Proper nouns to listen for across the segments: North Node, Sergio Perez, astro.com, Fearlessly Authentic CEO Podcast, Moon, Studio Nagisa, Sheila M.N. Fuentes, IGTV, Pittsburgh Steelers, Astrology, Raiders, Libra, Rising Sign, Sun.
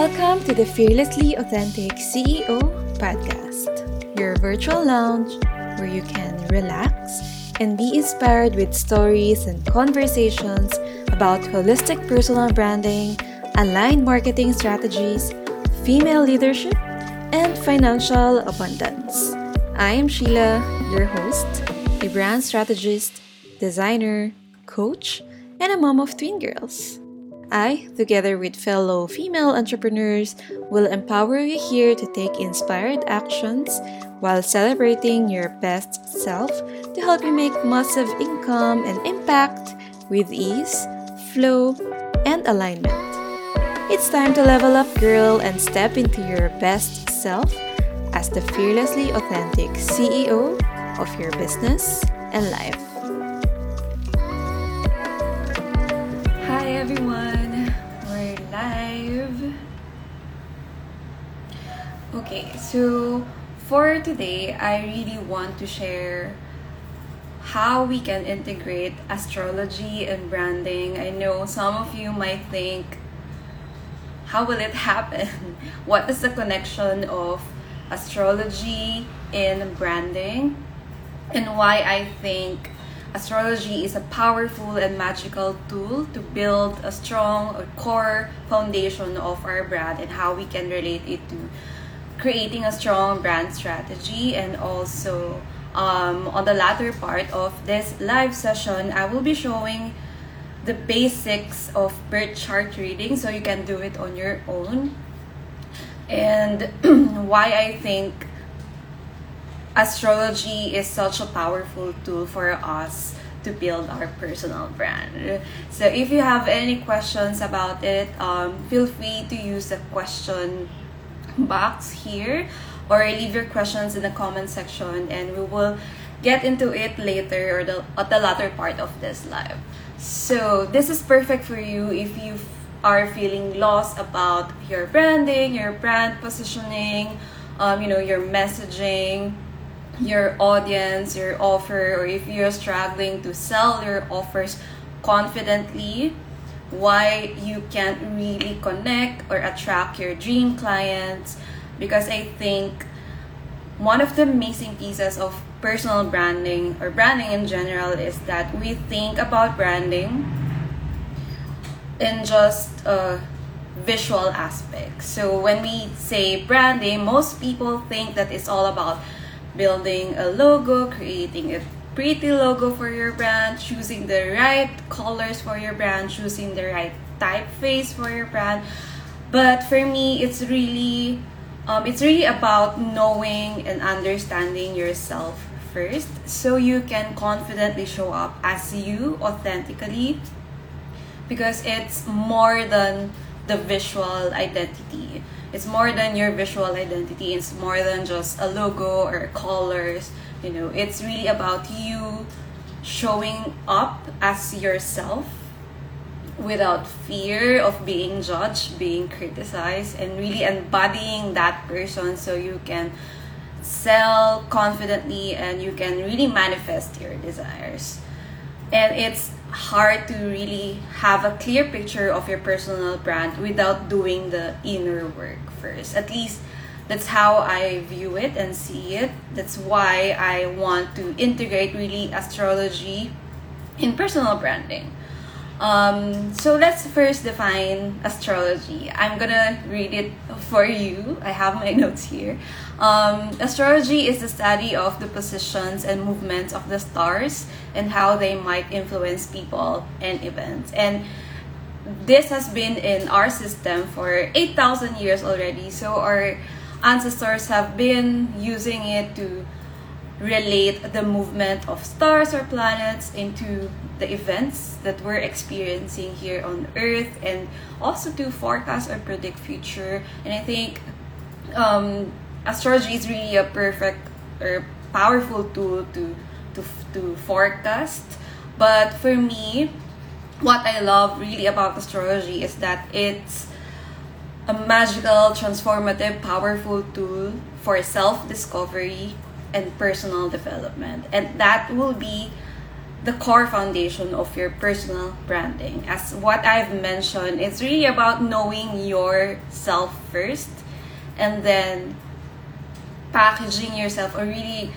Welcome to the Fearlessly Authentic CEO Podcast, your virtual lounge where you can relax and be inspired with stories and conversations about holistic personal branding, aligned marketing strategies, female leadership, and financial abundance. I am Sheila, your host, a brand strategist, designer, coach, and a mom of twin girls. I, together with fellow female entrepreneurs, will empower you here to take inspired actions while celebrating your best self to help you make massive income and impact with ease, flow, and alignment. It's time to level up, girl, and step into your best self as the fearlessly authentic CEO of your business and life. Hi everyone, we're live. Okay, so for today, I really want to share how we can integrate astrology and branding. I know some of you might think, how will it happen? What is the connection of astrology and branding? And why I think astrology is a powerful and magical tool to build a strong or core foundation of our brand, and how we can relate it to creating a strong brand strategy. And also on the latter part of this live session, I will be showing the basics of birth chart reading so you can do it on your own, and why I think astrology is such a powerful tool for us to build our personal brand. So if you have any questions about it, feel free to use the question box here, or leave your questions in the comment section, and we will get into it later, or at the latter part of this live. So this is perfect for you if you are feeling lost about your branding, your brand positioning, your messaging, your audience, your offer, or if you're struggling to sell your offers confidently, why you can't really connect or attract your dream clients. Because I think one of the amazing pieces of personal branding, or branding in general, is that we think about branding in just a visual aspect. So when we say branding, most people think that it's all about building a logo, creating a pretty logo for your brand, choosing the right colors for your brand, choosing the right typeface for your brand. But for me, it's really about knowing and understanding yourself first, so you can confidently show up as you authentically, because it's more than the visual identity. It's more than your visual identity. It's more than just a logo or colors. It's really about you showing up as yourself without fear of being judged, being criticized, and really embodying that person, so you can sell confidently and you can really manifest your desires. And it's hard to really have a clear picture of your personal brand without doing the inner work first. At least that's how I view it and see it. That's why I want to integrate really astrology in personal branding. So let's first define astrology. I'm gonna read it for you. I have my notes here. Astrology is the study of the positions and movements of the stars and how they might influence people and events. And this has been in our system for 8,000 years already. So our ancestors have been using it to relate the movement of stars or planets into the events that we're experiencing here on Earth, and also to forecast or predict future. And I think astrology is really a perfect or powerful tool to forecast. But for me, what I love really about astrology is that it's a magical, transformative, powerful tool for self-discovery and personal development. And that will be the core foundation of your personal branding. As what I've mentioned, it's really about knowing yourself first and then packaging yourself, or really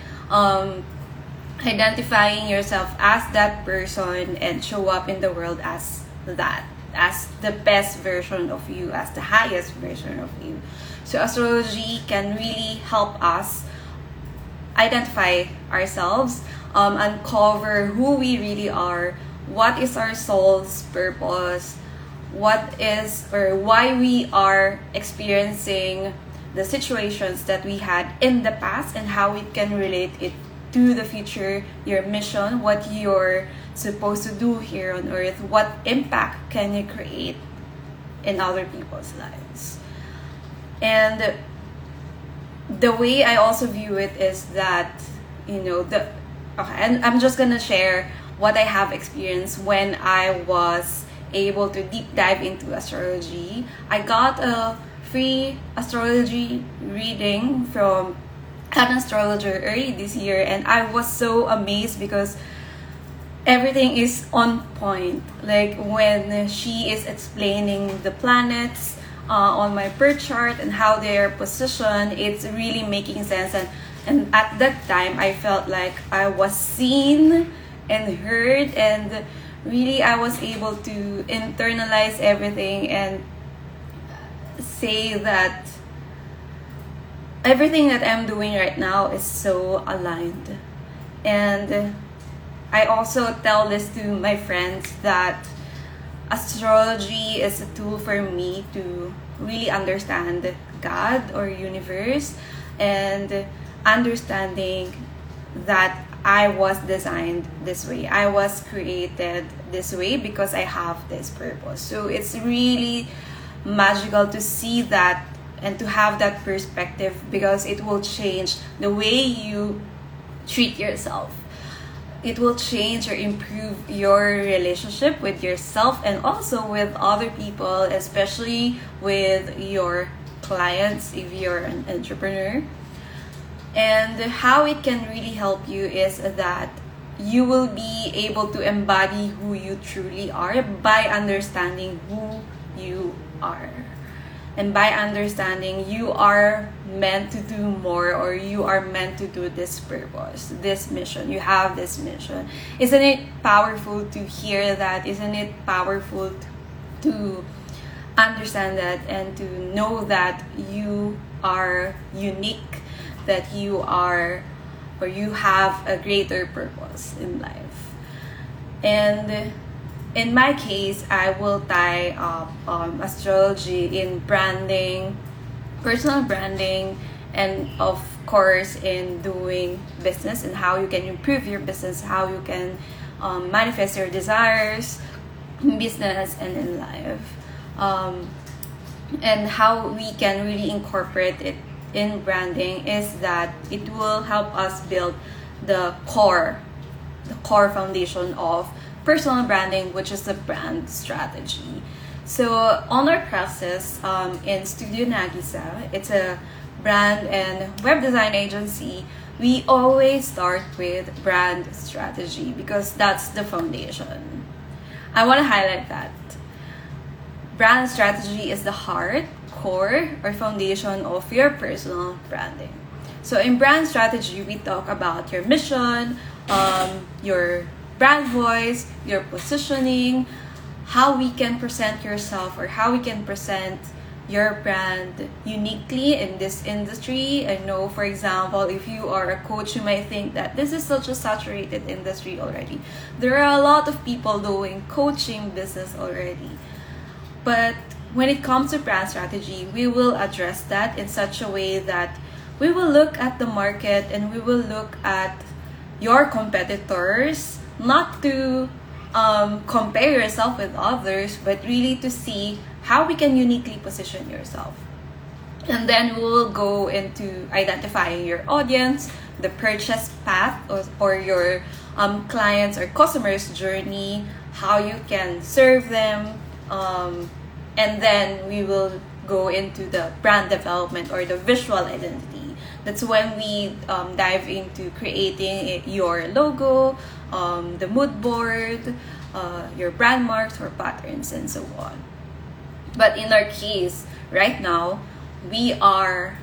identifying yourself as that person and show up in the world as that, as the best version of you, as the highest version of you. So astrology can really help us identify ourselves, uncover who we really are, what is our soul's purpose, what is or why we are experiencing the situations that we had in the past, and how it can relate it to the future, your mission, what you're supposed to do here on earth, what impact can you create in other people's lives. And the way I also view it is that, you know, and I'm just gonna share what I have experienced when I was able to deep dive into astrology. I got a free astrology reading from an astrologer early this year, and I was so amazed because everything is on point. Like when she is explaining the planets on my birth chart and how they are positioned, it's really making sense. And at that time, I felt like I was seen and heard, and really I was able to internalize everything and say that everything that I'm doing right now is so aligned. And I also tell this to my friends that astrology is a tool for me to really understand God or universe, and understanding that I was designed this way, I was created this way because I have this purpose. So it's really magical to see that and to have that perspective, because it will change the way you treat yourself. It will change or improve your relationship with yourself and also with other people, especially with your clients if you're an entrepreneur. And how it can really help you is that you will be able to embody who you truly are by understanding who you are. And by understanding you are meant to do more, or you are meant to do this purpose, this mission. You have this mission. Isn't it powerful to hear that? Isn't it powerful to understand that and to know that you are unique, that you are, or you have a greater purpose in life? And in my case, I will tie up astrology in branding, personal branding, and of course in doing business and how you can improve your business, how you can manifest your desires in business and in life, and how we can really incorporate it in branding is that it will help us build the core foundation of personal branding, which is the brand strategy. So on our process in Studio Nagisa, it's a brand and web design agency, we always start with brand strategy because that's the foundation. I want to highlight that. Brand strategy is the heart, core, or foundation of your personal branding. So in brand strategy, we talk about your mission, your brand voice, your positioning, how we can present yourself or how we can present your brand uniquely in this industry. I know, for example, if you are a coach, you might think that this is such a saturated industry already. There are a lot of people doing coaching business already. But when it comes to brand strategy, we will address that in such a way that we will look at the market and we will look at your competitors, not to compare yourself with others, but really to see how we can uniquely position yourself. And then we will go into identifying your audience, the purchase path, or your clients' or customers' journey, how you can serve them, and then we will go into the brand development or the visual identity. That's when we dive into creating your logo, the mood board, your brand marks or patterns, and so on. But in our case, right now, we are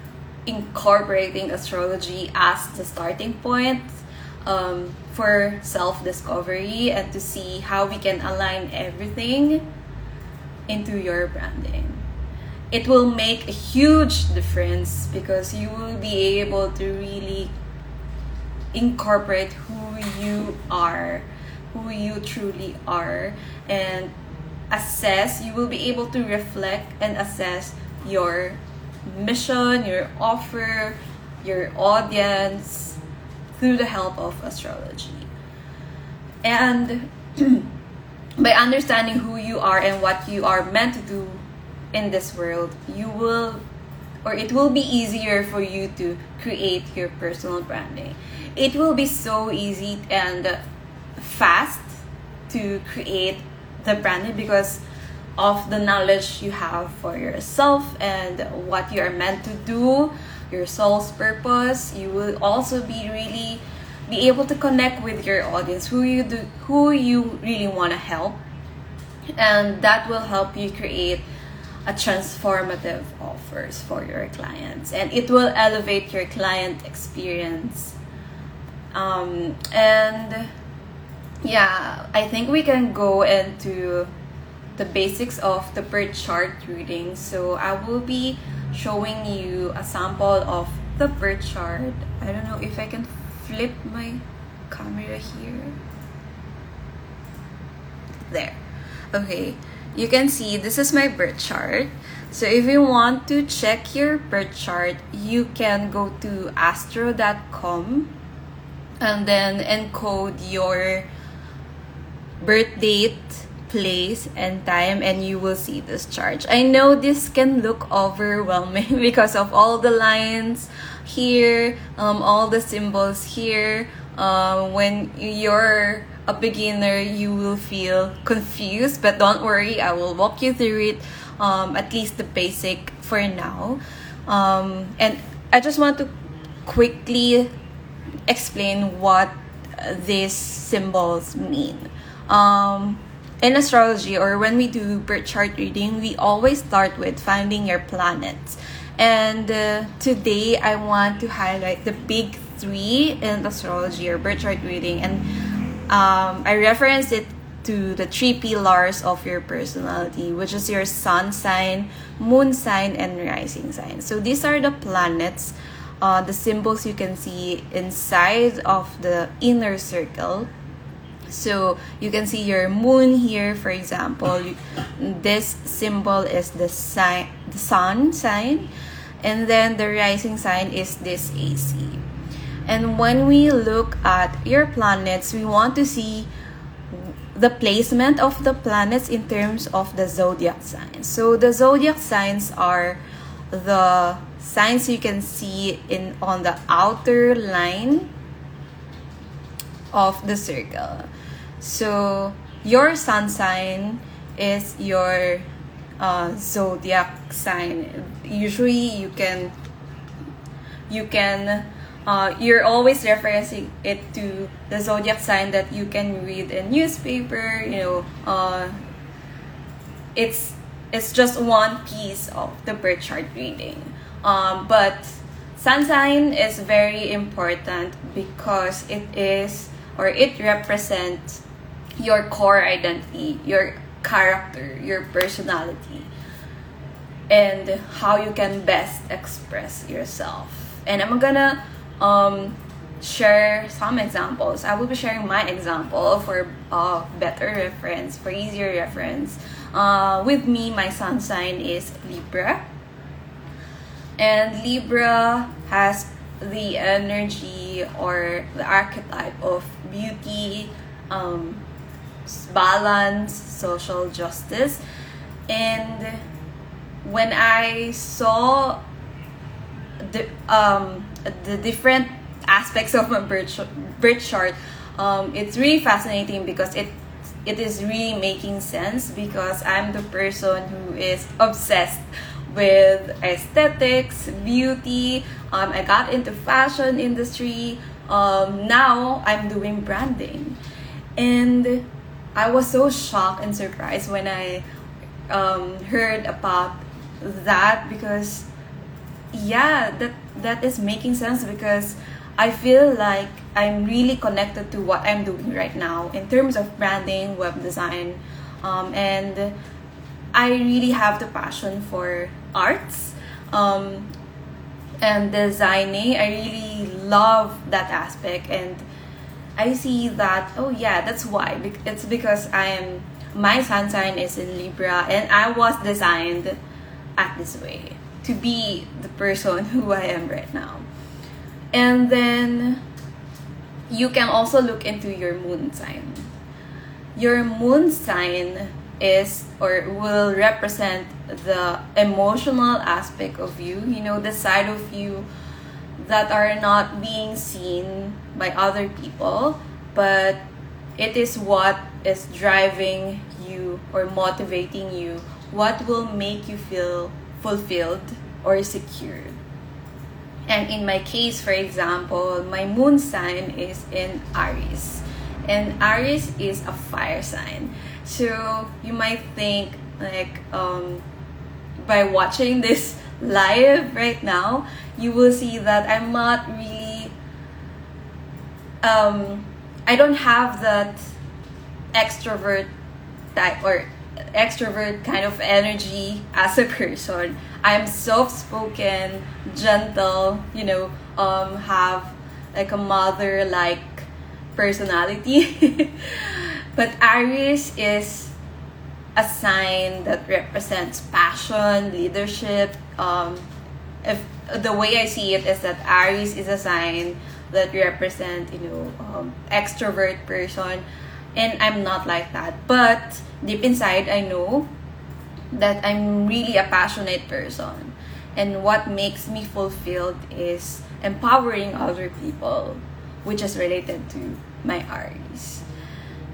incorporating astrology as the starting point for self-discovery and to see how we can align everything into your branding. It will make a huge difference because you will be able to really incorporate who you are, who you truly are, and assess, you will be able to reflect and assess your mission, your offer, your audience through the help of astrology. And by understanding who you are and what you are meant to do in this world, you will, or it will be easier for you to create your personal branding. It will be so easy and fast to create the branding because of the knowledge you have for yourself and what you are meant to do, your soul's purpose. You will also be really be able to connect with your audience, who you really want to help, and that will help you create a transformative offers for your clients, and it will elevate your client experience. And yeah, I think we can go into the basics of the birth chart reading. So I will be showing you a sample of the birth chart. I don't know if I can flip my camera here. There. Okay, you can see this is my birth chart. So if you want to check your birth chart, you can go to astro.com and then encode your birth date, place, and time, and you will see this chart. I know this can look overwhelming because of all the lines here, all the symbols here. When you're a beginner, you will feel confused, but don't worry, I will walk you through it, at least the basic for now. And I just want to quickly explain what these symbols mean. In astrology, or when we do birth chart reading, we always start with finding your planets. And today, I want to highlight the big three in astrology or birth chart reading. And I referenced it to the three pillars of your personality, which is your sun sign, moon sign, and rising sign. So these are the planets, the symbols you can see inside of the inner circle. So you can see your moon here, for example. This symbol is the sun sign, and then the rising sign is this AC. And when we look at your planets, we want to see the placement of the planets in terms of the zodiac signs. So the zodiac signs are the signs you can see in on the outer line of the circle. So your sun sign is your zodiac sign. Usually you're always referencing it to the zodiac sign that you can read in newspaper. You know, it's just one piece of the birth chart reading. But sun sign is very important because it is, or it represents your core identity, your character, your personality, and how you can best express yourself. And I'm gonna share some examples. I will be sharing my example for better reference, for easier reference. With me, my sun sign is Libra. And Libra has the energy or the archetype of beauty, balance, social justice. And when I saw the different aspects of my birth chart, it's really fascinating because it is really making sense, because I'm the person who is obsessed with aesthetics, beauty. I got into fashion industry. Now I'm doing branding. And I was so shocked and surprised when I heard about that, because yeah, that is making sense, because I feel like I'm really connected to what I'm doing right now in terms of branding, web design, and I really have the passion for arts and designing. I really love that aspect, and I see that, oh yeah, that's why. It's because my sun sign is in Libra, and I was designed at this way to be the person who I am right now. And then you can also look into your moon sign. Your moon sign is or will represent the emotional aspect of you, you know, the side of you that are not being seen by other people, but it is what is driving you or motivating you, what will make you feel fulfilled or secured. And in my case, for example, my moon sign is in Aries, and Aries is a fire sign. So you might think, like, by watching this live right now, you will see that I'm not really I don't have that extrovert type or extrovert kind of energy as a person. I'm soft-spoken, gentle, you know, have like a mother-like personality. But Aries is a sign that represents passion, leadership. If the way I see it is that Aries is a sign that represent, you know, extrovert person, and I'm not like that. But deep inside, I know that I'm really a passionate person, and what makes me fulfilled is empowering other people, which is related to my Aries.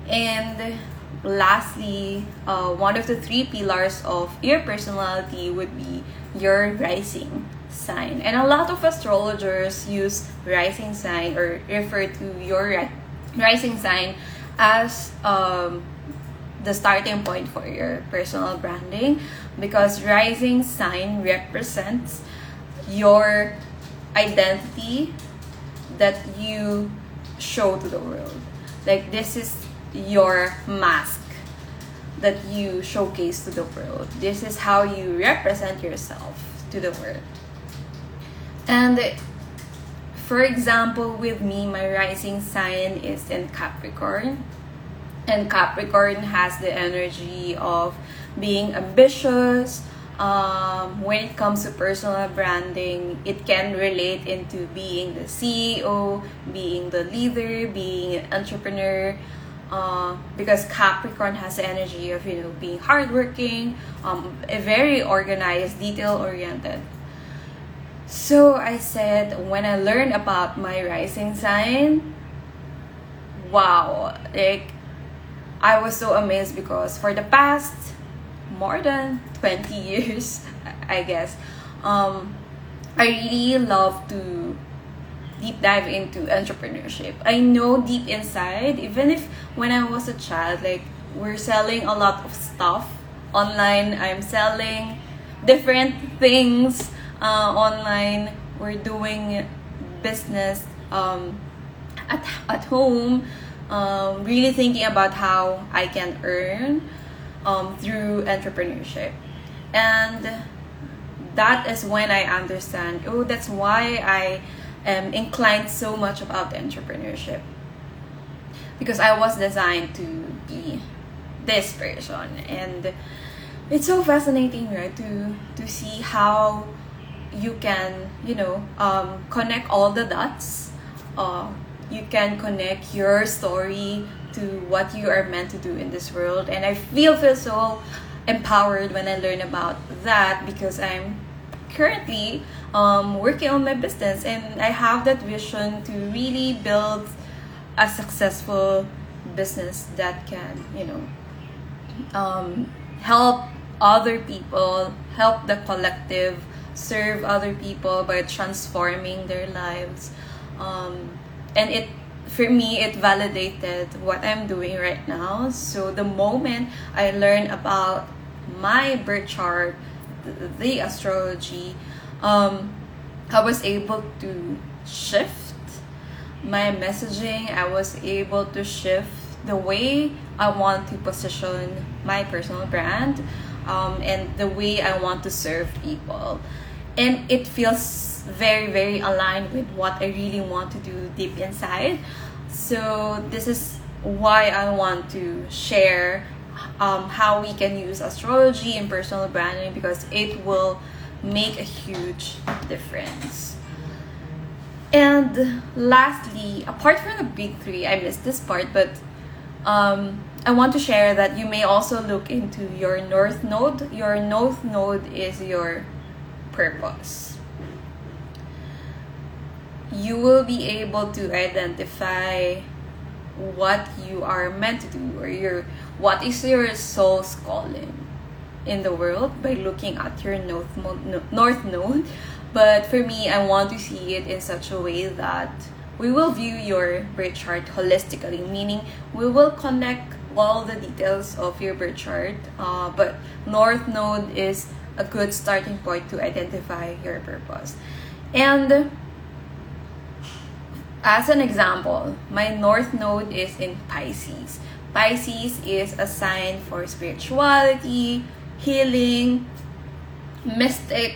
And lastly, one of the three pillars of your personality would be your rising sign. And a lot of astrologers use rising sign or refer to your rising sign as the starting point for your personal branding, because rising sign represents your identity that you show to the world. Like, this is your mask that you showcase to the world. This is how you represent yourself to the world. And for example, with me, my rising sign is in Capricorn, and Capricorn has the energy of being ambitious. When it comes to personal branding, it can relate into being the CEO, being the leader, being an entrepreneur, because Capricorn has the energy of, you know, being hardworking, very organized, detail-oriented. So I said, when I learned about my rising sign, wow, like, I was so amazed, because for the past more than 20 years, I guess, I really love to deep dive into entrepreneurship. I know deep inside, even if when I was a child, like, we're selling a lot of stuff online. I'm selling different things online. We're doing business at home. Really thinking about how I can earn through entrepreneurship. And that is when I understand, oh, that's why I am inclined so much about entrepreneurship, because I was designed to be this person. And it's so fascinating, right, to see how you can, you know, connect all the dots. You can connect your story to what you are meant to do in this world. And I feel so empowered when I learn about that, because I'm currently working on my business, and I have that vision to really build a successful business that can, you know, help other people, help the collective, serve other people by transforming their lives. And it, for me, it validated what I'm doing right now. So the moment I learned about my birth chart, the astrology, I was able to shift my messaging. I was able to shift the way I want to position my personal brand, and the way I want to serve people. And it feels very, very aligned with what I really want to do deep inside. So this is why I want to share how we can use astrology and personal branding, because it will make a huge difference. And lastly, apart from the big three, I missed this part, but I want to share that you may also look into your North Node. Your North Node is your purpose. You will be able to identify what you are meant to do, or what is your soul's calling in the world, by looking at your North Node. But for me, I want to see it in such a way that we will view your birth chart holistically, meaning we will connect all the details of your birth chart, but North Node is a good starting point to identify your purpose. And as an example, my North Node is in Pisces. Pisces is a sign for spirituality, healing, mystic,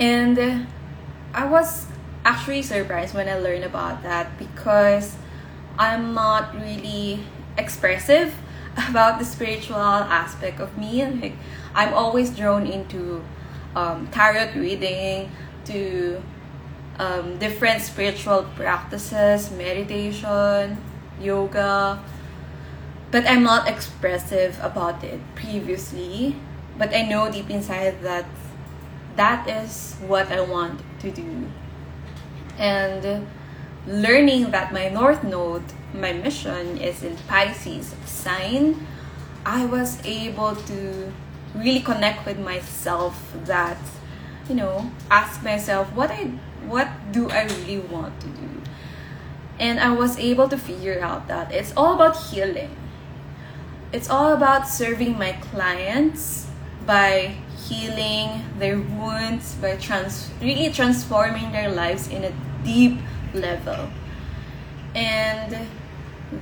and I was actually surprised when I learned about that, because I'm not really expressive about the spiritual aspect of me. Like, I'm always drawn into tarot reading, to different spiritual practices, meditation, yoga, but I'm not expressive about it previously. But I know deep inside that that is what I want to do. And learning that my North Node, my mission, is in Pisces sign, I was able to really connect with myself, that, you know, ask myself what do I really want to do. And I was able to figure out that it's all about healing. It's all about serving my clients by healing their wounds, by really transforming their lives in a deep level. And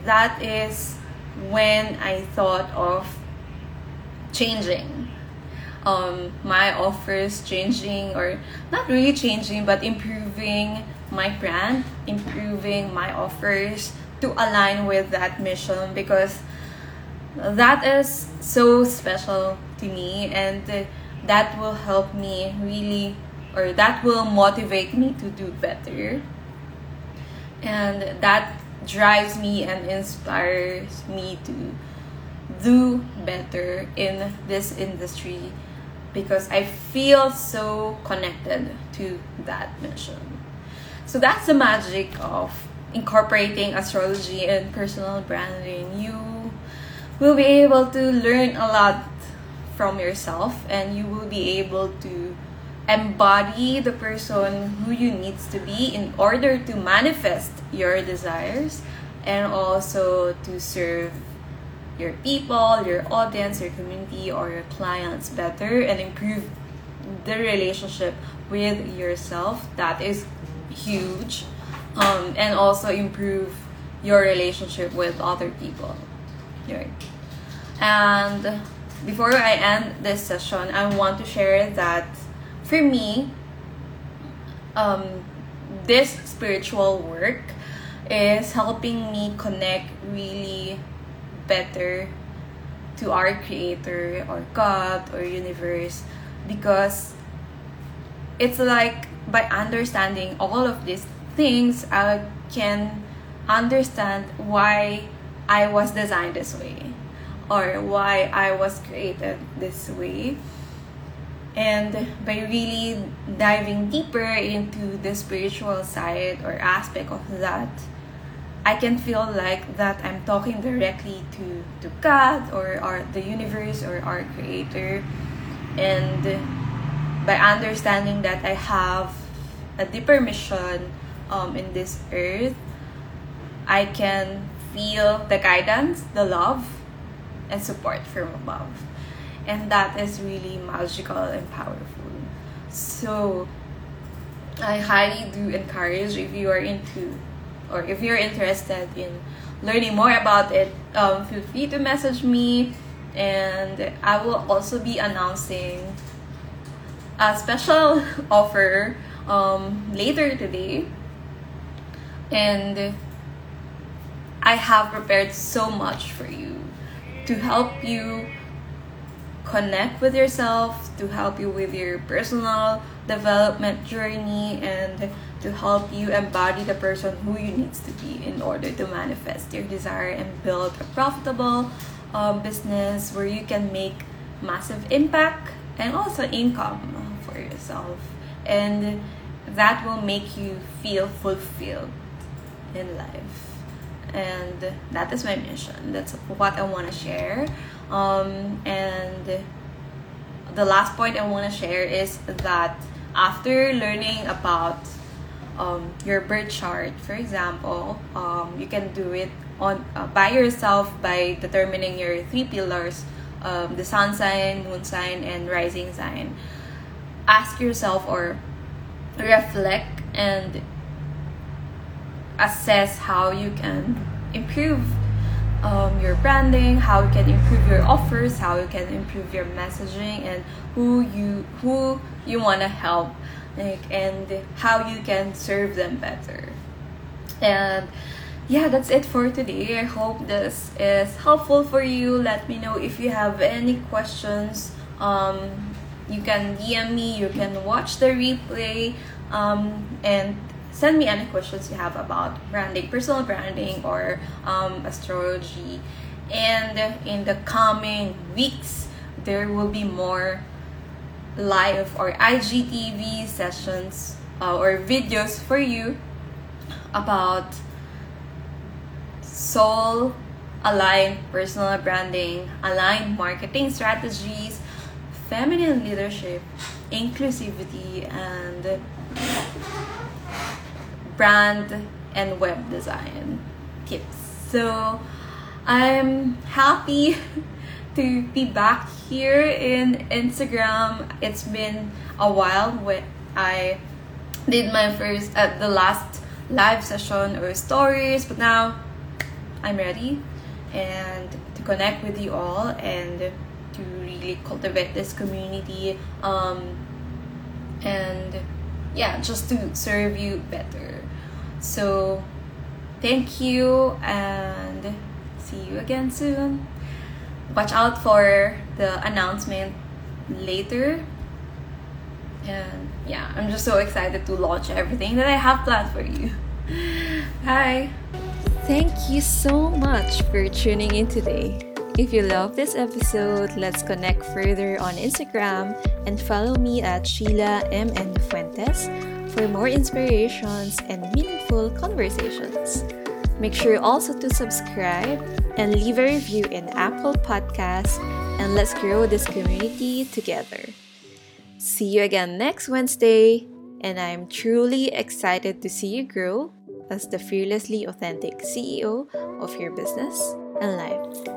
that is when I thought of changing my offers, changing, or not really changing, but improving my brand, improving my offers to align with that mission, because that is so special to me, and that will help me really, or that will motivate me to do better, and that drives me and inspires me to do better in this industry, because I feel so connected to that mission. So that's the magic of incorporating astrology and personal branding. You will be able to learn a lot from yourself, and you will be able to embody the person who you need to be in order to manifest your desires, and also to serve your people, your audience, your community, or your clients better, and improve the relationship with yourself. That is huge. And also improve your relationship with other people. Right. And before I end this session, I want to share that for me, this spiritual work is helping me connect really better to our Creator, or God, or universe, because it's like, by understanding all of these things, I can understand why I was designed this way, or why I was created this way. And by really diving deeper into the spiritual side or aspect of that, I can feel like that I'm talking directly to God or the universe or our creator. And by understanding that I have a deeper mission in this earth, I can feel the guidance, the love, and support from above. And that is really magical and powerful. So I highly do encourage, if you are into or if you're interested in learning more about it, feel free to message me. And I will also be announcing a special offer later today. And I have prepared so much for you to help you connect with yourself, to help you with your personal development journey, and to help you embody the person who you need to be in order to manifest your desire and build a profitable business where you can make massive impact and also income for yourself. And that will make you feel fulfilled in life. And that is my mission. That's what I want to share. And the last point I want to share is that after learning about your birth chart, for example, you can do it on by yourself by determining your three pillars, the sun sign, moon sign, and rising sign. Ask yourself or reflect and assess how you can improve your branding, how you can improve your offers, how you can improve your messaging, and who you want to help, and how you can serve them better. And yeah, that's it for today. I hope this is helpful for you. Let me know if you have any questions. You can DM me, you can watch the replay, and send me any questions you have about branding, personal branding, or astrology. And in the coming weeks, there will be more live or IGTV sessions or videos for you about soul-aligned personal branding, aligned marketing strategies, feminine leadership, inclusivity, and brand and web design tips. So I'm happy to be back here in Instagram. It's been a while when I did my first the last live session or stories, but now I'm ready and to connect with you all and to really cultivate this community, and yeah, just to serve you better. So thank you and see you again soon. Watch out for the announcement later. And yeah, I'm just so excited to launch everything that I have planned for you. Bye. Thank you so much for tuning in today. If you love this episode, let's connect further on Instagram and follow me at Sheila M.N. Fuentes for more inspirations and meaningful conversations. Make sure also to subscribe and leave a review in Apple Podcasts, and let's grow this community together. See you again next Wednesday, and I'm truly excited to see you grow as the fearlessly authentic CEO of your business and life.